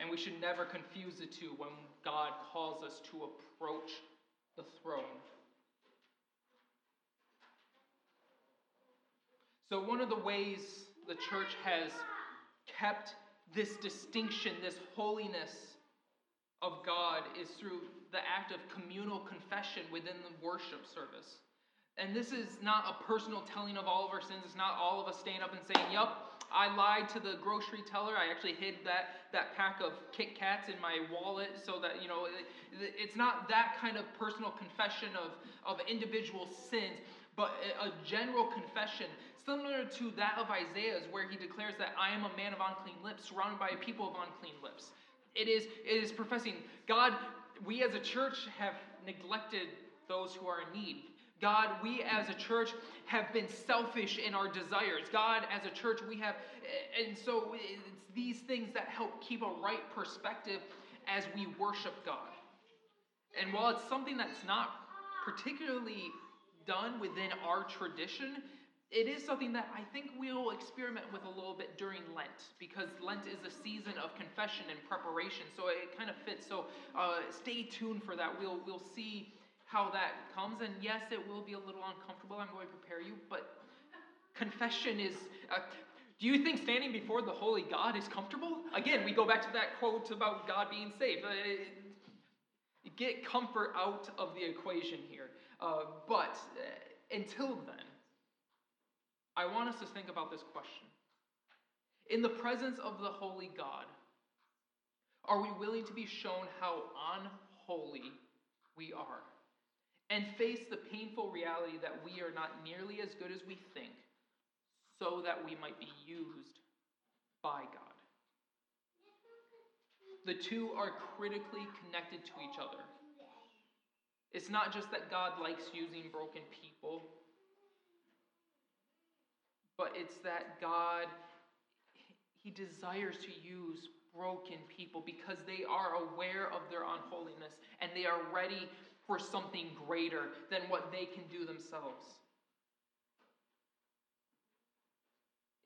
And we should never confuse the two when God calls us to approach the throne. So one of the ways the church has kept this distinction, this holiness of God, is through the act of communal confession within the worship service. And this is not a personal telling of all of our sins. It's not all of us standing up and saying, yup, I lied to the grocery teller. I actually hid that pack of Kit Kats in my wallet so that, you know, it's not that kind of personal confession of individual sins, but a general confession similar to that of Isaiah's, where he declares that I am a man of unclean lips, surrounded by a people of unclean lips. It is professing, God, we as a church have neglected those who are in need. God, we as a church have been selfish in our desires. God, as a church, we have, and so it's these things that help keep a right perspective as we worship God. And while it's something that's not particularly done within our tradition, it is something that I think we'll experiment with a little bit during Lent, because Lent is a season of confession and preparation, so it kind of fits. So stay tuned for that. We'll see how that comes, and yes, it will be a little uncomfortable. I'm going to prepare you, but confession is, do you think standing before the holy God is comfortable? Again, we go back to that quote about God being safe. Get comfort out of the equation here, but until then, I want us to think about this question. In the presence of the holy God, are we willing to be shown how unholy we are? And face the painful reality that we are not nearly as good as we think, so that we might be used by God. The two are critically connected to each other. It's not just that God likes using broken people, but it's that God, he desires to use broken people because they are aware of their unholiness and they are ready for something greater than what they can do themselves.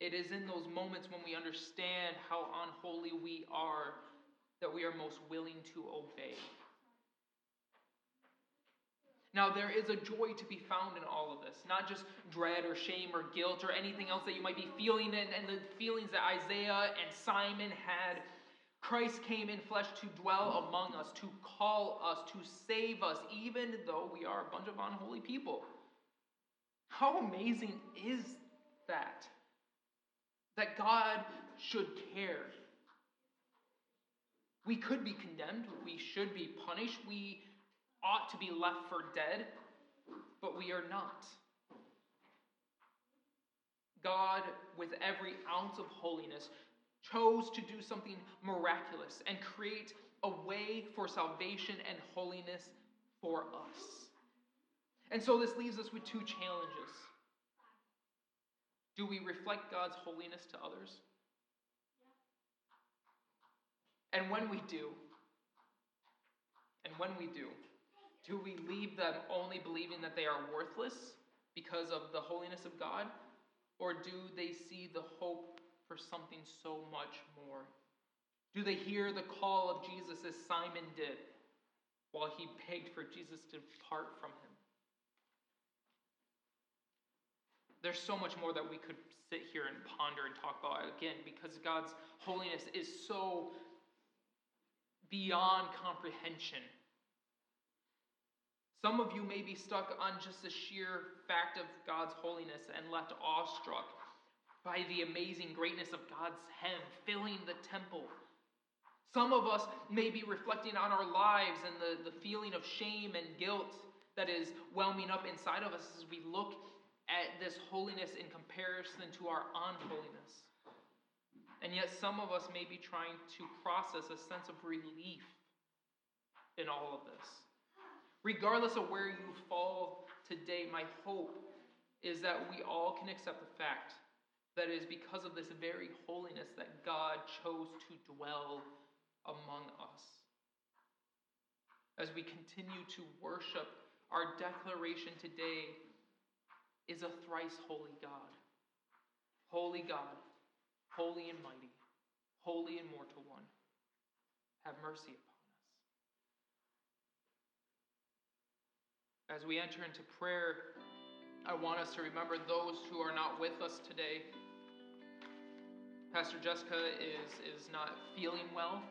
It is in those moments when we understand how unholy we are that we are most willing to obey. Now, there is a joy to be found in all of this, not just dread or shame or guilt or anything else that you might be feeling, and the feelings that Isaiah and Simon had. Christ came in flesh to dwell among us, to call us, to save us, even though we are a bunch of unholy people. How amazing is that? That God should care. We could be condemned, we should be punished, we ought to be left for dead, but we are not. God, with every ounce of holiness, chose to do something miraculous and create a way for salvation and holiness for us. And so this leaves us with two challenges. Do we reflect God's holiness to others? And when we do, do we leave them only believing that they are worthless because of the holiness of God? Or do they see the hope for something so much more? Do they hear the call of Jesus as Simon did while he begged for Jesus to depart from him? There's so much more that we could sit here and ponder and talk about, again, because God's holiness is so beyond comprehension. Some of you may be stuck on just the sheer fact of God's holiness and left awestruck by the amazing greatness of God's hand filling the temple. Some of us may be reflecting on our lives and the feeling of shame and guilt that is whelming up inside of us as we look at this holiness in comparison to our unholiness. And yet some of us may be trying to process a sense of relief in all of this. Regardless of where you fall today, my hope is that we all can accept the fact that it is because of this very holiness that God chose to dwell among us. As we continue to worship, our declaration today is a thrice holy God. Holy God, holy and mighty, holy and mortal one, have mercy upon us. As we enter into prayer, I want us to remember those who are not with us today. Pastor Jessica is not feeling well.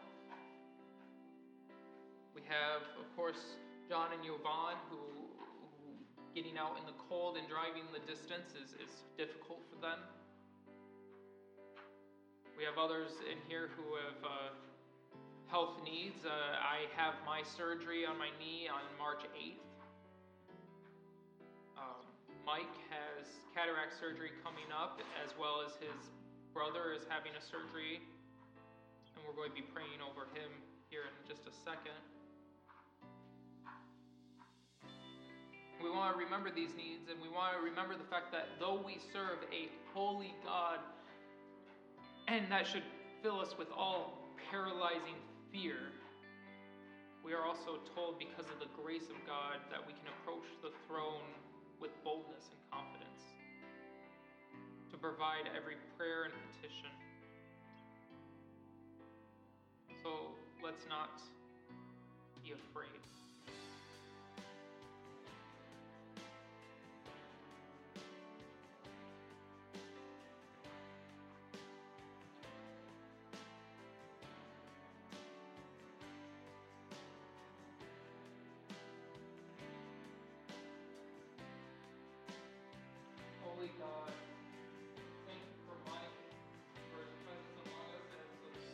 We have, of course, John and Yvonne, who getting out in the cold and driving the distance is difficult for them. We have others in here who have health needs. I have my surgery on my knee on March 8th. Mike has cataract surgery coming up, as well as his brother is having a surgery, and we're going to be praying over him here in just a second. We want to remember these needs, and we want to remember the fact that though we serve a holy God, and that should fill us with all paralyzing fear, we are also told because of the grace of God that we can approach the throne with boldness and confidence, to provide every prayer and petition. So let's not be afraid. Holy God, thank you for Mike, for his presence among us as a leader.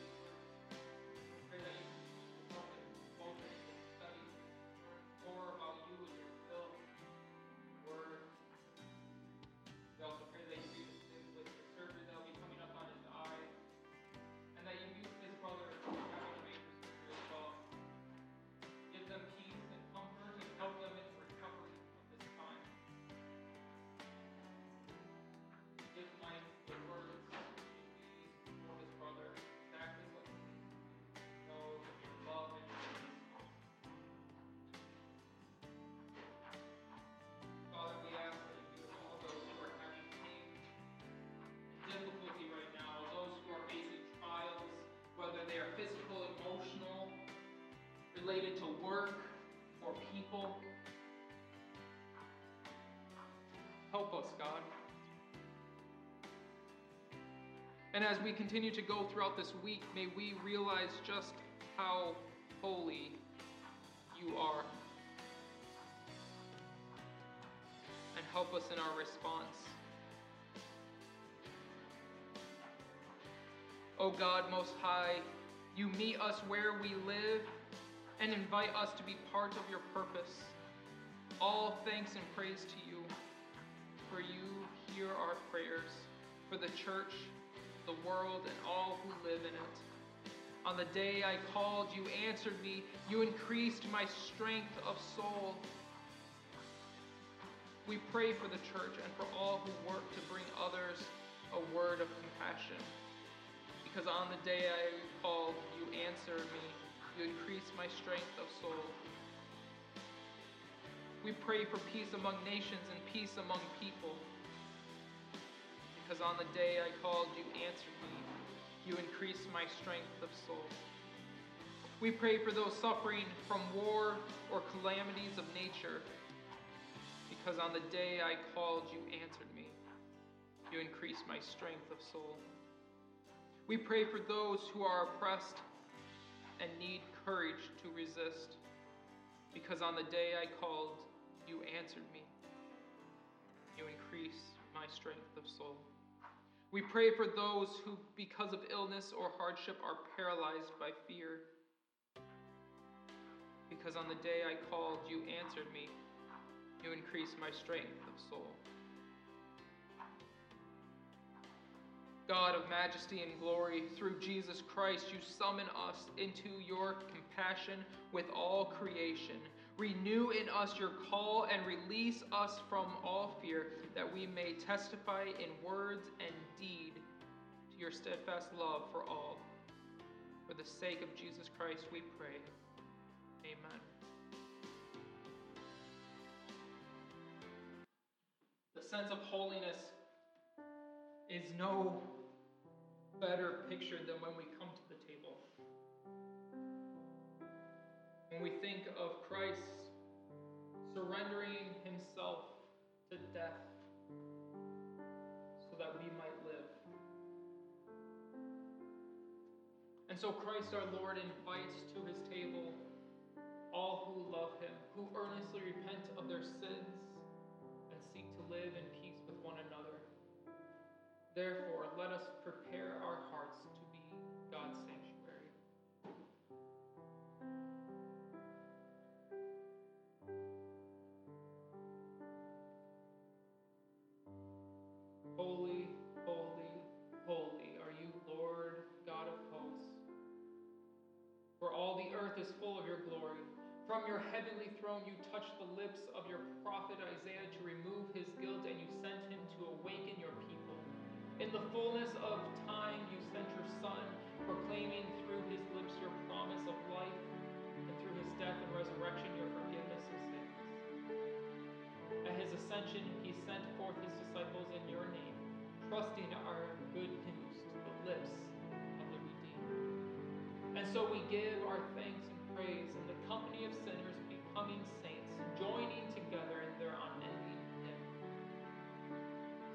Pray that you can help him both in his studies, learn more about you and your will, your word. We also pray that you do things with the surgery that will be coming up on his eye, and that you use his brother to have a major surgery as well. Give them peace and comfort and help them in recovery. related to work or people. Help us, God. And as we continue to go throughout this week, may we realize just how holy you are. And help us in our response. O God Most High, you meet us where we live and invite us to be part of your purpose. All thanks and praise to you, for you hear our prayers for the church, the world, and all who live in it. On the day I called, you answered me. You increased my strength of soul. We pray for the church and for all who work to bring others a word of compassion. Because on the day I called, you answered me. You increased my strength of soul. We pray for peace among nations and peace among people. Because on the day I called, you answered me. You increased my strength of soul. We pray for those suffering from war or calamities of nature. Because on the day I called, you answered me. You increased my strength of soul. We pray for those who are oppressed and need courage to resist. Because on the day I called, you answered me. You increased my strength of soul. We pray for those who, because of illness or hardship, are paralyzed by fear. Because on the day I called, you answered me. You increase my strength of soul. God of majesty and glory, through Jesus Christ, you summon us into your compassion with all creation. Renew in us your call and release us from all fear, that we may testify in words and deed to your steadfast love for all. For the sake of Jesus Christ, we pray. Amen. The sense of holiness is no better pictured than when we come to the table. When we think of Christ surrendering himself to death so that we might live. And so Christ our Lord invites to his table all who love him, who earnestly repent of their sins, and seek to live in peace with one another. Therefore, let us prepare our hearts to be God's sanctuary. Holy, holy, holy are you, Lord God of hosts. For all the earth is full of your glory. From your heavenly throne you touched the lips of your prophet Isaiah to remove his guilt, and you sent him to awaken your people. In the fullness of time you sent your Son, proclaiming through his lips your promise of life, and through his death and resurrection your forgiveness of sins. At his ascension he sent forth his disciples in your name, trusting our good news to the lips of the redeemed. And so we give our thanks and praise in the company of sinners becoming saints, joining together in their unending hymn.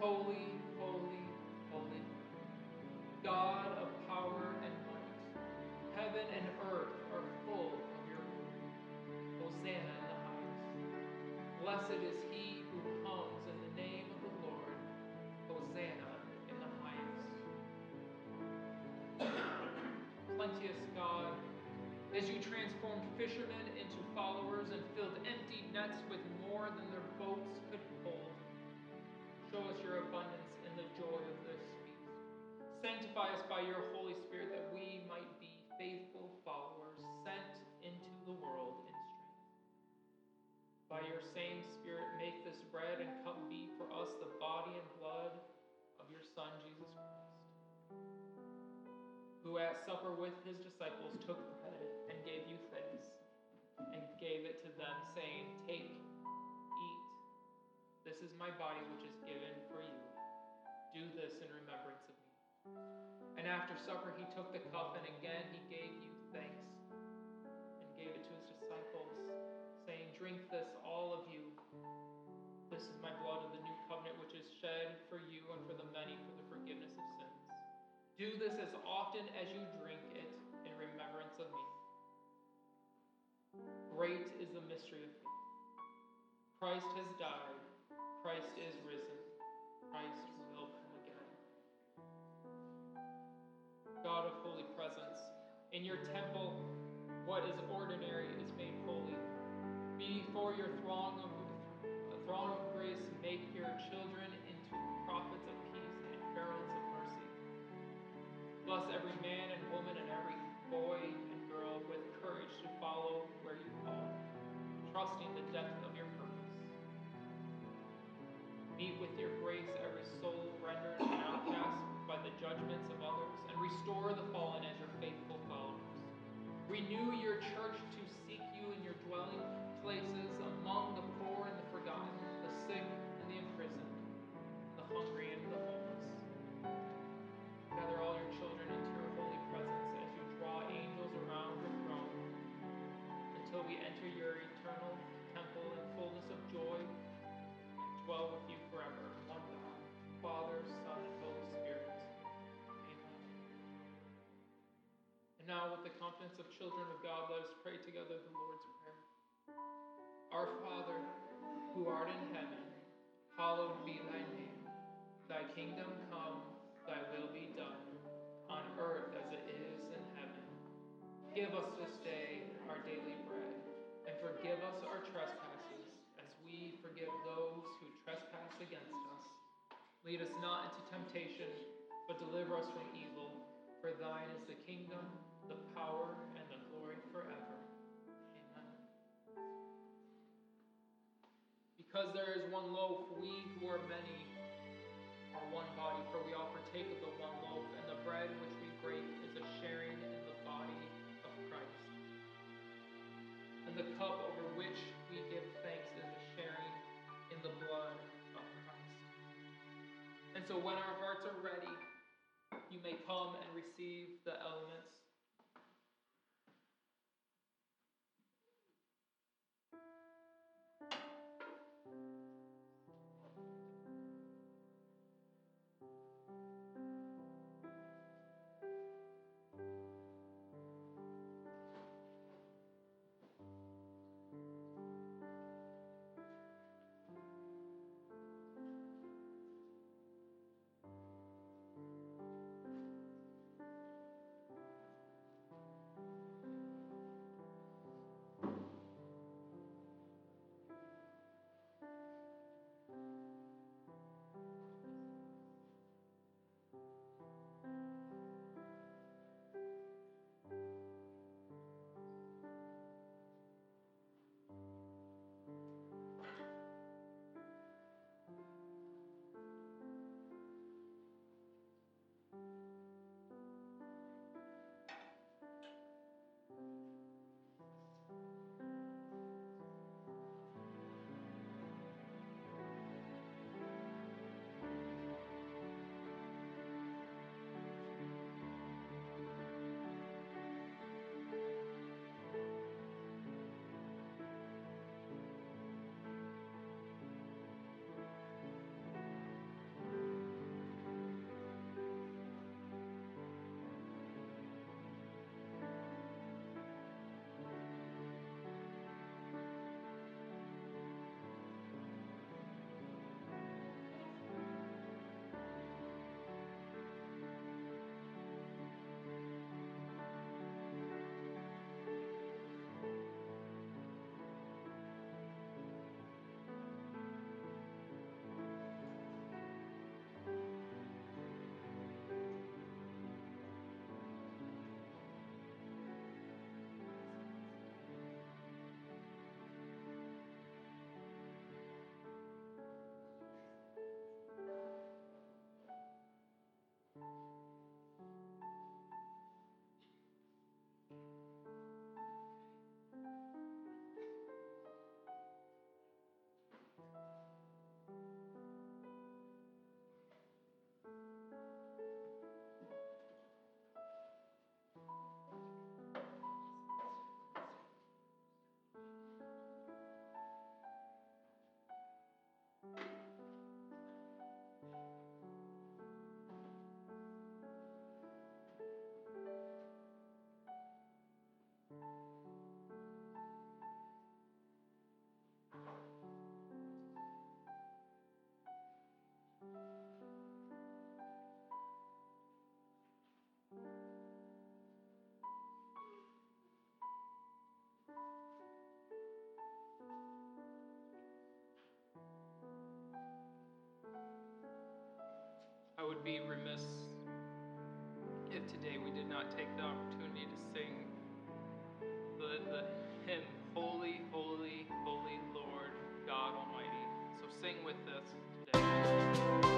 Holy, holy, holy, God of power and might, heaven and earth are full of your glory. Hosanna in the highest. Blessed is he who comes in the name of the Lord. Hosanna in the highest. Plenteous God, as you transformed fishermen into followers and filled empty nets with more than their boats could hold, show us your abundance in the joy of this feast. Sanctify us by your Holy Spirit, that we might be faithful followers sent into the world in strength. By your same Spirit, make this bread and cup be for us the body and blood of your Son, Jesus Christ, who at supper with his disciples took bread and gave you thanks, and gave it to them, saying, "Take, eat, this is my body which is given for you. Do this in remembrance of me." And after supper he took the cup, and again he gave you thanks, and gave it to his Do this as often as you drink it in remembrance of me. Great is the mystery of faith. Christ has died. Christ is risen. Christ will come again. God of holy presence, in your temple, what is ordinary is made holy. Before your throne of grace, make your children into prophets of peace and heralds of mercy. Bless every man and woman and every boy and girl with courage to follow where you call, trusting the depth of your purpose. Meet with your grace every soul rendered and outcast by the judgments of others, and restore the fallen as your faithful followers. Renew your church to seek you in your dwelling places among the poor and the forgotten, the sick and the imprisoned, the hungry and the homeless. Gather all your children into your holy presence as you draw angels around your throne, until we enter your eternal temple in fullness of joy and dwell with you forever, one God, Father, Son, and Holy Spirit. And now, with the confidence of children of God, let us pray together the Lord's Prayer. Our Father, who art in heaven, hallowed be thy name. Thy kingdom come, thy will be done, on earth as it is in heaven. Give us this day our daily bread, and forgive us our trespasses, as we forgive those who trespass against us. Lead us not into temptation, but deliver us from evil. For thine is the kingdom, the power, and the glory forever. Amen. Because there is one loaf, we who are many are one body, for we all partake of the one loaf, and the bread which we break is a sharing in the body of Christ. And the cup over which we give thanks is a sharing in the blood of Christ. And so when our hearts are ready, you may come and receive the elements. would be remiss if today we did not take the opportunity to sing the hymn, Holy, Holy, Holy Lord, God Almighty. So sing with us today.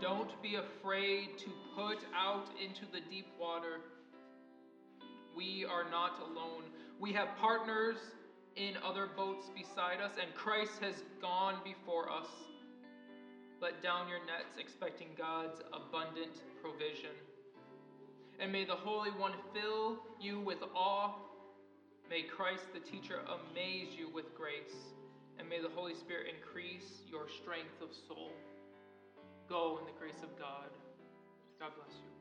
Don't be afraid to put out into the deep water. We are not alone. We have partners in other boats beside us, and Christ has gone before us. Let down your nets, expecting God's abundant provision. And may the Holy One fill you with awe. May Christ the teacher amaze you with grace. And may the Holy Spirit increase your strength of soul. Go in the grace of God. God bless you.